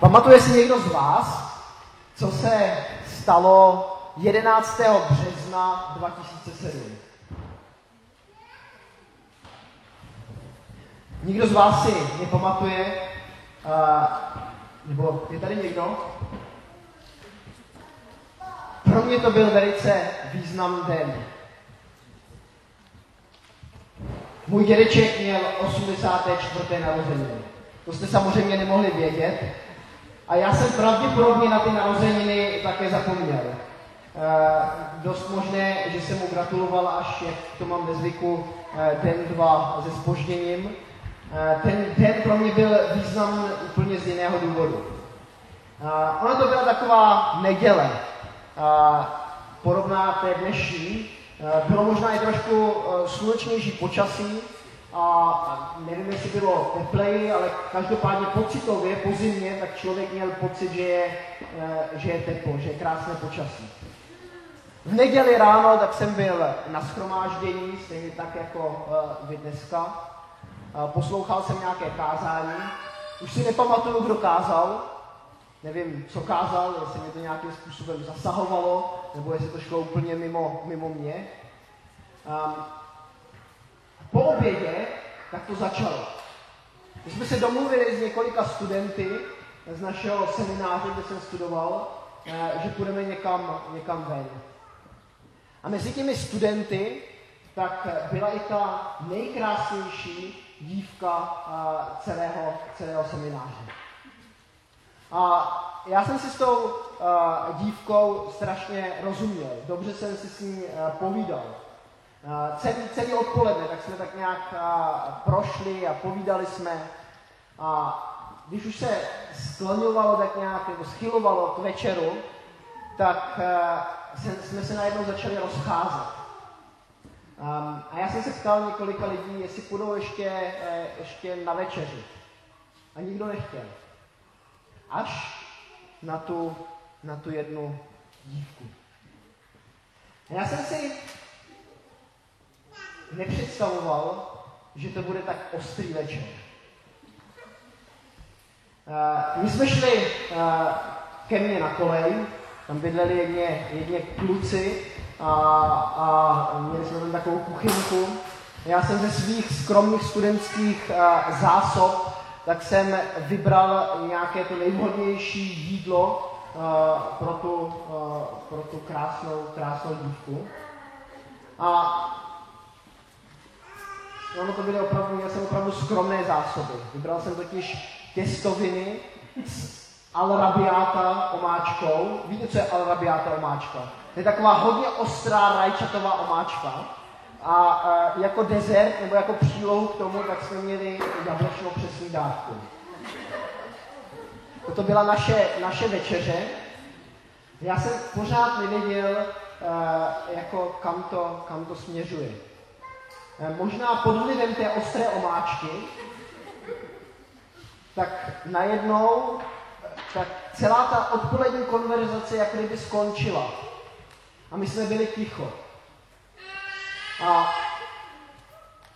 Pamatuje si někdo z vás, co se stalo 11. března 2007? Nikdo z vás si nepamatuje? Nebo je tady někdo? Pro mě to byl velice významný den. Můj dědeček měl 84. narozeniny. To jste samozřejmě nemohli vědět. A já jsem pravděpodobně na ty narozeniny také zapomněl. Dost možné, že jsem mu gratuloval, až jak to mám ve zvyku, den, dva se zpožděním. Ten den pro mě byl významný úplně z jiného důvodu. Ona to byla taková neděle, podobná té dnešní. Bylo možná i trošku slunečnější počasí a nevím, jestli bylo tepleji, ale každopádně pocitově po zimě, tak člověk měl pocit, že je teplo, že je krásné počasí. V neděli ráno tak jsem byl na shromáždění, stejně tak jako vy dneska. Poslouchal jsem nějaké kázání. Už si nepamatuju, kdo kázal. Nevím, co kázal, jestli mě to nějakým způsobem zasahovalo, nebo jestli to šlo úplně mimo mě. Po obědě tak to začalo. My jsme se domluvili s několika studenty z našeho semináře, kde jsem studoval, že půjdeme někam ven. A mezi těmi studenty tak byla i ta nejkrásnější dívka celého semináře. A já jsem si s tou dívkou strašně rozuměl, dobře jsem si s ní povídal. Celý odpoledne tak jsme tak nějak prošli a povídali jsme. A když už se skloňovalo tak nějak, nebo schylovalo k večeru, tak jsme se najednou začali rozcházet. A já jsem se ptal několika lidí, jestli půjdou ještě na večeři. A nikdo nechtěl. Až na tu jednu dívku. A já jsem si nepředstavoval, že to bude tak ostrý večer. My jsme šli ke mně na kolej, tam bydleli jedně kluci a měli jsme tam takovou kuchynku. Já jsem ze svých skromných studentských zásob tak jsem vybral nějaké to nejvhodnější jídlo pro tu krásnou dívku. A to byly opravdu, já jsem opravdu skromné zásoby. Vybral jsem totiž těstoviny s alrabiáta omáčkou. Víte, co je alrabiáta omáčka? To je taková hodně ostrá rajčatová omáčka. A jako dezert, nebo jako přílohu k tomu, tak jsme měli jablečnou přesnídávku. To byla naše večeře. Já jsem pořád nevěděl, jako kam to směřuje. Možná pod vlivem té ostré omáčky, tak najednou tak celá ta odpolední konverzace jak kdyby skončila. A my jsme byli ticho. A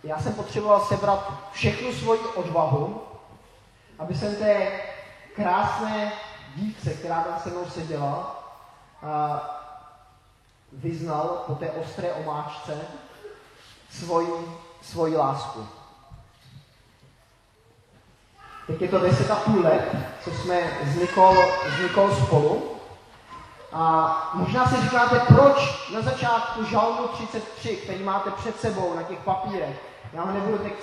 já jsem potřeboval sebrat všechnu svoji odvahu, aby jsem té krásné dívce, která tam se mnou seděla, vyznal po té ostré omáčce svoji lásku. Teď je to 10,5 let, co jsme s Nikou spolu. A možná si říkáte, proč na začátku žalmu 33, který máte před sebou na těch papírech, já ho nebudu teď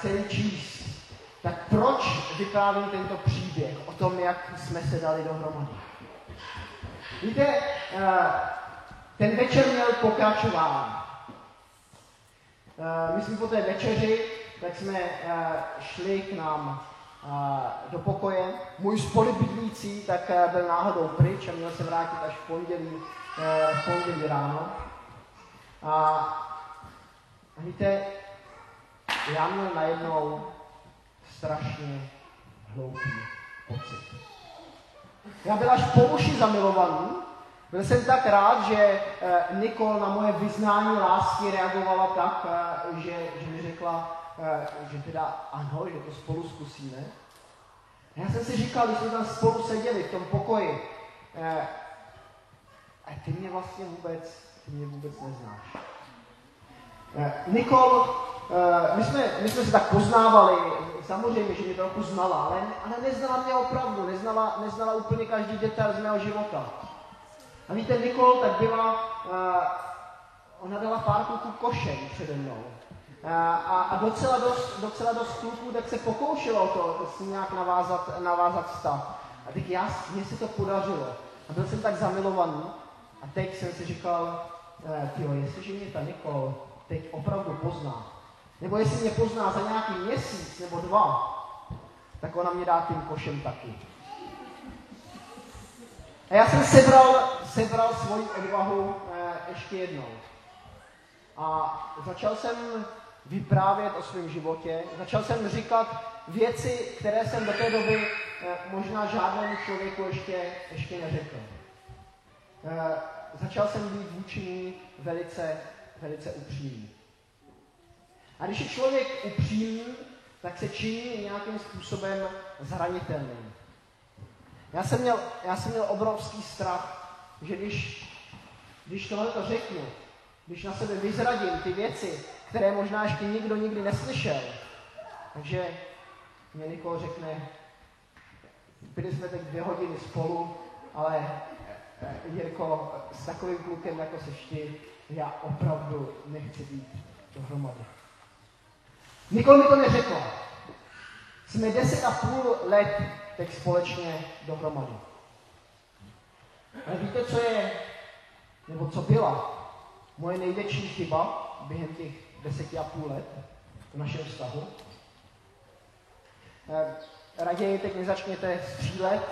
celý číst, tak proč vyprávím tento příběh o tom, jak jsme se dali dohromady. Víte, ten večer měl pokračování. My jsme po té večeři, tak jsme šli k nám do pokoje. Můj spolubydlící tak byl náhodou pryč a měl se vrátit až v pondělí ráno. A víte, já měl najednou strašně hloupý pocit. Já byl až po uši zamilovaný. Byl jsem tak rád, že Nikol na moje vyznání lásky reagovala tak, že mi řekla, že teda ano, že to spolu zkusíme. A já jsem si říkal, když jsme tam spolu seděli v tom pokoji, a ty mě vlastně vůbec neznáš. Nikol, my jsme se tak poznávali, samozřejmě, že mě trochu znala, ale neznala mě opravdu, neznala úplně každý detail z mého života. A víte, Nikol tak byla, ona dala pár kluků košem přede mnou. A docela dost kluků tak se pokoušelo o to, s ní nějak navázat vztah. A teď mně se to podařilo. A byl jsem tak zamilovaný. A teď jsem si říkal, tyjo, jestliže mě ta Nikol teď opravdu pozná, nebo jestli mě pozná za nějaký měsíc nebo dva, tak ona mě dá tím košem taky. A já jsem sebral svoji odvahu ještě jednou. A začal jsem vyprávět o svém životě, začal jsem říkat věci, které jsem do té doby možná žádnému člověku ještě neřekl. Začal jsem být vůči ní velice upřímný. A když je člověk upřímný, tak se činí nějakým způsobem zranitelným. Já jsem měl obrovský strach, že když tohleto řeknu, když na sebe vyzradím ty věci, které možná ještě nikdo nikdy neslyšel, takže mě Nikol řekne, byli jsme teď 2 hodiny spolu, ale Jirko, s takovým klukem, jako jsi ty, já opravdu nechci být dohromady. Nikol mi to neřekla. Jsme 10,5 let teď společně dohromady. Ale víte, co je, nebo co byla moje největší chyba během těch 10,5 let v našem vztahu? Raději teď nezačněte střílet,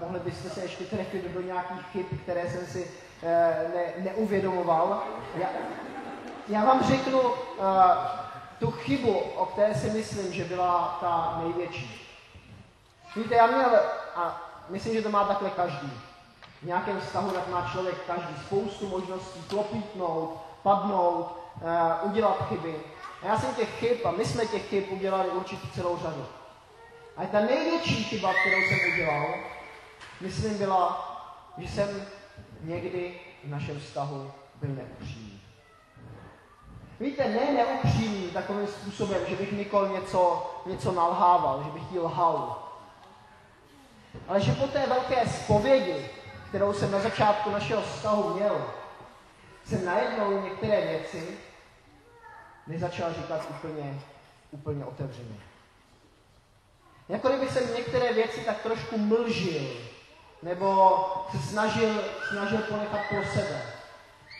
mohli byste se ještě trefit do nějakých chyb, které jsem si neuvědomoval. Já vám řeknu tu chybu, o které si myslím, že byla ta největší. Víte, já měl, a myslím, že to má takhle každý, v nějakém vztahu tak má člověk každý spoustu možností klopítnout, padnout, udělat chyby. A já jsem těch chyb, a my jsme těch chyb udělali určitě celou řadu. A ta největší chyba, kterou jsem udělal, myslím, byla, že jsem někdy v našem vztahu byl neupřímný. Víte, ne neupřímný takovým způsobem, že bych Nikol něco nalhával, že bych jí lhal. Ale že po té velké zpovědi, kterou jsem na začátku našeho vztahu měl, jsem najednou některé věci nezačal říkat úplně otevřeně. Jako kdybych jsem některé věci tak trošku mlžil, nebo se snažil ponechat pro sebe.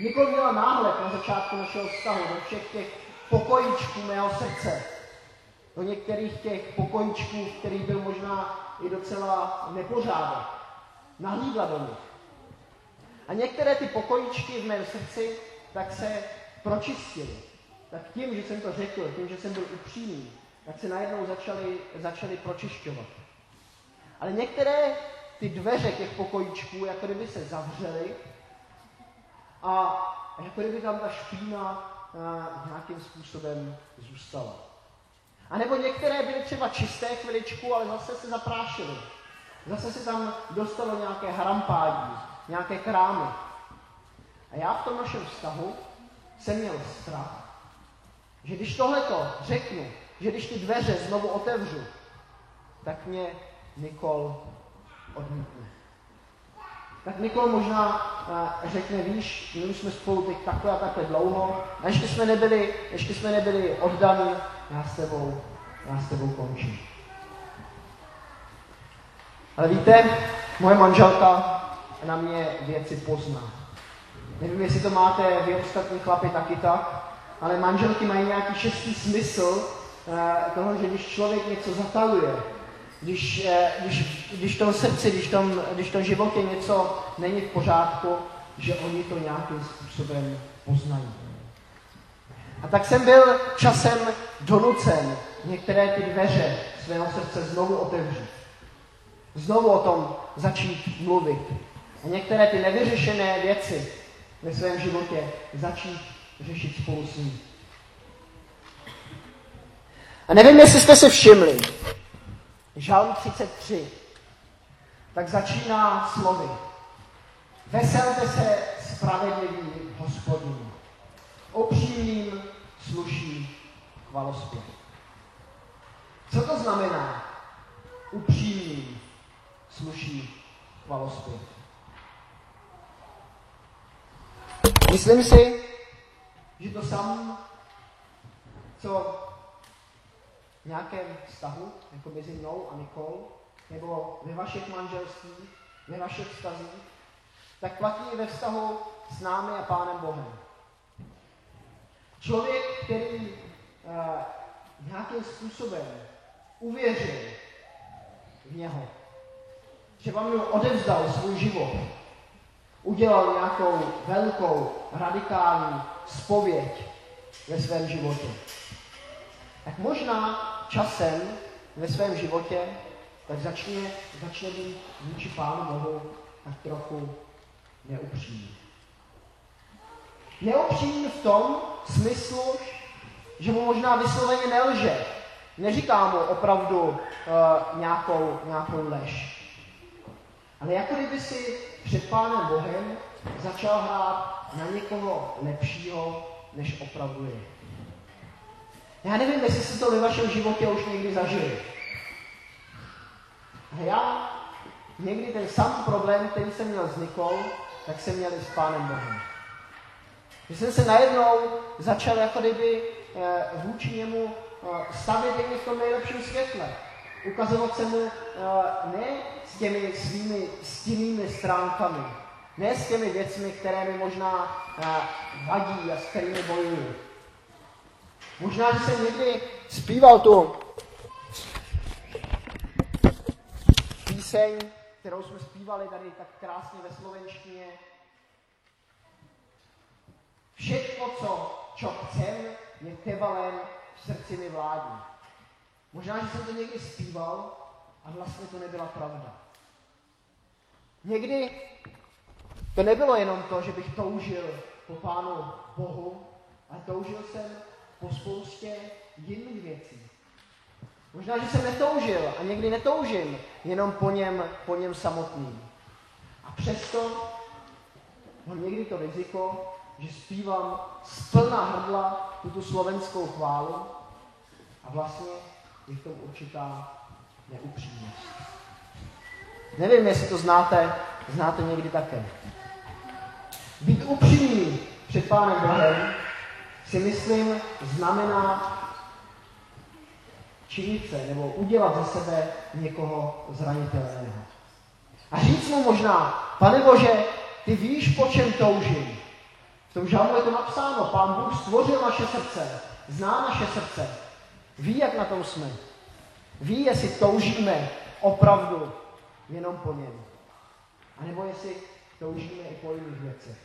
Nikol měla náhled na začátku našeho vztahu do všech těch pokojíčků mého srdce. Do některých těch pokojíčků, v kterých byl možná i docela nepořádek. Nahlídla do nich. A některé ty pokojíčky v mém srdci tak se pročistily. Tak tím, že jsem to řekl, tím, že jsem byl upřímný, tak se najednou začaly pročišťovat. Ale některé ty dveře těch pokojíčků, jako kdyby se zavřely a jako kdyby tam ta špína nějakým způsobem zůstala. A nebo některé byly třeba čisté chviličku, ale zase se zaprášily. Zase se tam dostalo nějaké harampádí, nějaké krámy. A já v tom našem vztahu jsem měl strach, že když tohleto řeknu, že když ty dveře znovu otevřu, tak mě Nikol odmítne. Tak Nikol možná řekne, víš, my jsme spolu teď takhle a takhle dlouho, a ještě jsme nebyli oddaní, já s tebou končím. Ale víte, moje manželka na mě věci pozná. Nevím, jestli to máte vy ostatní chlapi taky tak, ale manželky mají nějaký šestý smysl toho, že když člověk něco zatajuje, když v tom srdci, když v tom životě něco není v pořádku, že oni to nějakým způsobem poznají. A tak jsem byl časem donucen některé ty dveře svého srdce znovu otevřít. Znovu o tom začít mluvit. A některé ty nevyřešené věci ve svém životě začít řešit spolu s ním. A nevím, jestli jste se všimli, Žalm 33, tak začíná slovy. Veselte se spravedlivým Hospodinu, obřímným sluší chvalospěv. Co to znamená? Upřímným sluší chvalospěv. Myslím si, že to samé, co v nějakém vztahu, jako mezi mnou a Nikou, nebo ve vašich manželstvích, ve vašich vztazích, tak platí ve vztahu s námi a Pánem Bohem. Člověk, který nějakým způsobem uvěřil v něho, třeba mu odevzdal svůj život, udělal nějakou velkou, radikální zpověď ve svém životě, tak možná časem ve svém životě tak začne být vůči Pánu Bohu tak trochu neupřímný. Neupřímný v tom smyslu, že mu možná vysloveně nelže. Neříká mu opravdu nějakou lež. Ale jako kdyby si před Pánem Bohem začal hrát na někoho lepšího, než opravdu je. Já nevím, jestli jste to ve vašem životě už někdy zažili. A já někdy ten samý problém, který jsem měl s Nikou, tak jsem měl i s Pánem Bohem. Když jsem se najednou začal jako kdyby vůči němu stavět někdy v tom nejlepším světle. Ukazovat se mu ne s těmi svými stinnými stránkami, ne s těmi věcmi, které mi možná vadí a s kterými bojuju. Možná, že jsem někdy zpíval tu píseň, kterou jsme zpívali tady tak krásně ve slovenštině. Všetko, čo chcem, je tevalem v srdci mi vládí. Možná, že jsem to někdy zpíval a vlastně to nebyla pravda. Někdy to nebylo jenom to, že bych toužil po Pánu Bohu, ale toužil jsem po spoustě jiných věcí. Možná, že jsem netoužil a někdy netoužím jenom po něm samotným. A přesto mám někdy to riziko, že zpívám z plna hrdla tuto slovenskou chválu a vlastně je v tom určitá neupřímnost. Nevím, jestli to znáte někdy také. Být upřímný před Pánem Bohem si myslím, znamená činit se nebo udělat ze sebe někoho zranitelného. A říct mu možná, Pane Bože, ty víš, po čem toužím. V tom žalmu je to napsáno, Pán Bůh stvořil naše srdce, zná naše srdce, ví, jak na tom jsme. Ví, jestli toužíme opravdu jenom po něm. A nebo jestli toužíme i po jiných věcech.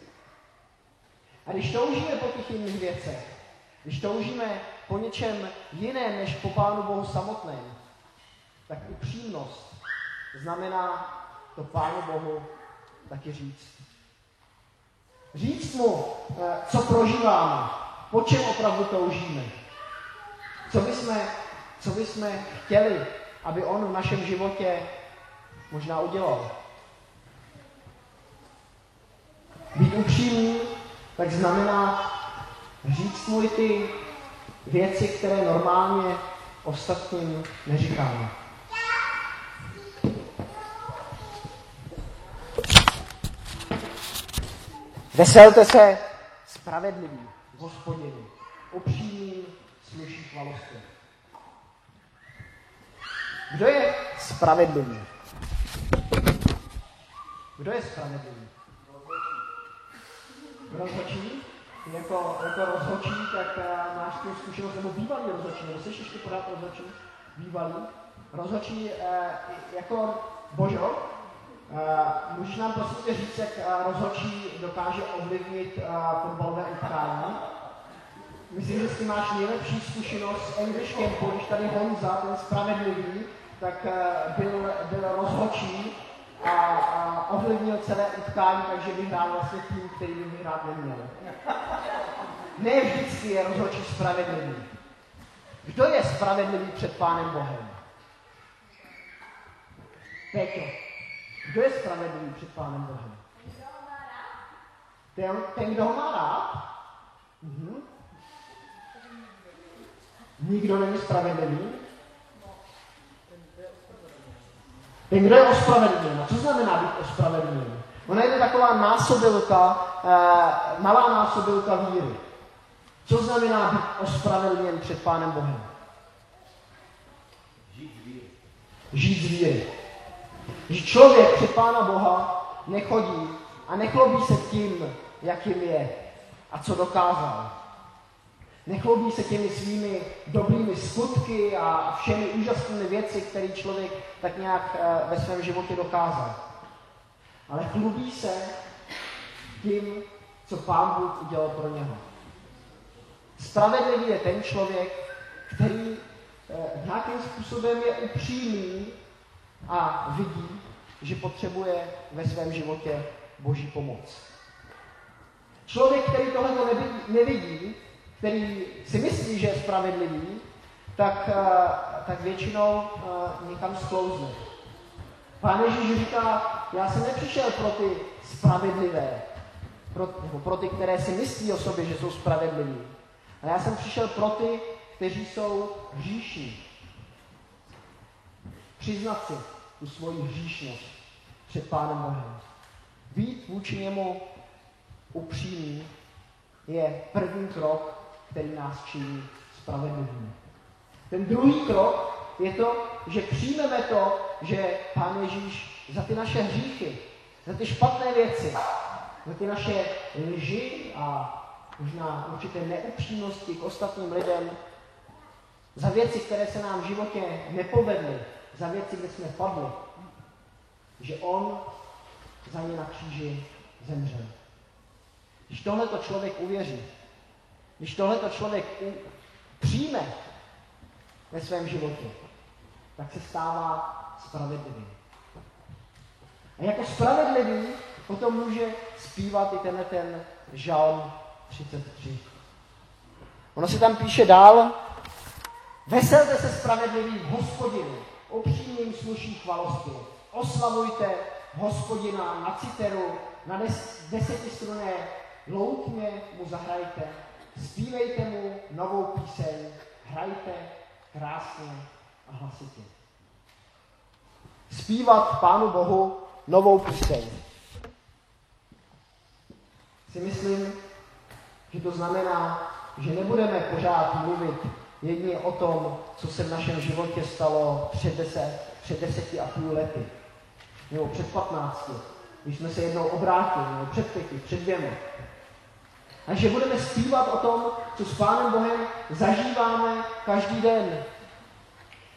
A když toužíme po těch jiných věcech, když toužíme po něčem jiném, než po Pánu Bohu samotném, tak upřímnost znamená to Pánu Bohu taky říct. Říct mu, co prožíváme, po čem opravdu toužíme, co bychom chtěli, aby on v našem životě možná udělal. Být upřímný tak znamená říct mu ty věci, které normálně ostatním neříkáme. Veselte se spravedlivý Hospodinu, upřímným sluší chvalostě. Kdo je spravedlivý? Kdo je spravedlivý? Rozhodčí, jako rozhodčí, tak máš tu zkušenost, nebo bývalý rozhodčí, nebo jsi ještě pořád rozhodčí, bývalý. Rozhodčí jako Božo, můžeš nám prostě říct, jak rozhodčí dokáže ovlivnit fotbalové utkání. Myslím, že s tím máš nejlepší zkušenost s English Campu, když tady Honza, ten spravedlivý, tak byl rozhodčí a ovlivnil celé utkání, takže vyhrál vlastně tím, který by vyhrát neměl. Ne vždycky je rozhodčí spravedlivý. Kdo je spravedlivý před Pánem Bohem? Petro, kdo je spravedlivý před Pánem Bohem? Ten, kdo ho má rád? Mhm. Nikdo není spravedlivý? Ten, kdo je ospravedlněn. A co znamená být ospravedlněn? Ona je to taková násobilka, malá násobilka víry. Co znamená být ospravedlněn před Pánem Bohem? Žít z víry. Žít z víry. Že člověk před Pána Boha nechodí a nechlubí se tím, jakým je a co dokázal. Nechlubí se těmi svými dobrými skutky a všemi úžasnými věci, které člověk tak nějak ve svém životě dokázal. Ale chlubí se tím, co Pán Bůh udělal pro něho. Spravedlivý je ten člověk, který nějakým způsobem je upřímný a vidí, že potřebuje ve svém životě Boží pomoc. Člověk, který tohle nevidí, který si myslí, že je spravedlivý, tak většinou někam sklouzne. Pán Ježíš říká, já jsem nepřišel pro ty spravedlivé, pro ty, které si myslí o sobě, že jsou spravedliví. Ale já jsem přišel pro ty, kteří jsou hříšní. Přiznat si tu svoji hříšnost před Pánem Bohem. Být vůči němu upřímný je první krok, který nás činí spravedlivými. Ten druhý krok je to, že přijmeme to, že Pán Ježíš za ty naše hříchy, za ty špatné věci, za ty naše lži a možná určité neupřímnosti k ostatním lidem, za věci, které se nám v životě nepovedly, za věci, kde jsme padli, že on za ně na kříži zemřel. Když tohleto člověk uvěří, když tohleto člověk přijme ve svém životě, tak se stává spravedlivý. A jako spravedlivý potom může zpívat i tenhle ten žalm 33. Ono se tam píše dál: veselte se spravedlivý v Hospodinu, upřímným sluší chvalosti. Oslavujte Hospodina na citeru, na desetistrunné loutně mu zahrajte, zpívejte mu novou píseň, hrajte krásně a hlasitě. Zpívat Pánu Bohu novou píseň. Si myslím, že to znamená, že nebudeme pořád mluvit jedině o tom, co se v našem životě stalo před 10,5 lety, nebo před 15, když jsme se jednou obrátili, nebo před 5, před 2. A že budeme zpívat o tom, co s Pánem Bohem zažíváme každý den.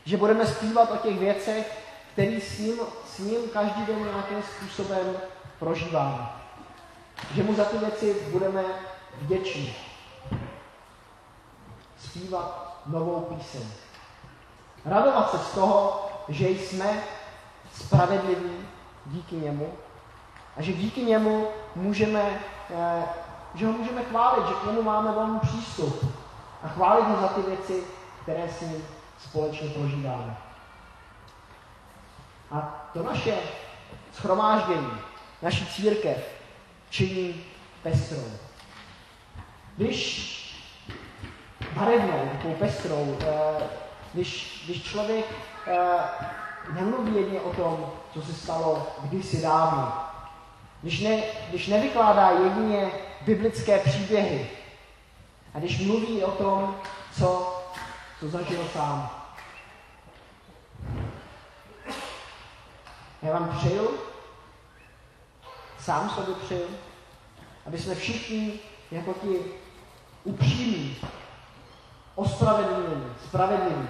Že budeme zpívat o těch věcech, které s ním každý den nějakým způsobem prožíváme. Že mu za ty věci budeme vděční. Zpívat novou píseň. Radovat se z toho, že jsme spravedliví díky němu a že díky němu ho můžeme chválit, že k němu máme volný přístup a chválit ho za ty věci, které s ním společně prožíváme. A to naše shromáždění, naši církev činí pestrou. Když barevnou, takovou pestrou, když člověk nemluví jedně o tom, co se stalo kdysi dávno, když nevykládá jedině biblické příběhy a když mluví o tom, co zažil sám. Já vám přeju, sám sobě přeju, aby jsme všichni jako ti upřímní, ospravedlnění, spravedlnění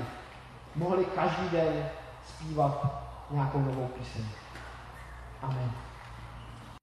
mohli každý den zpívat nějakou novou píseň. Amen.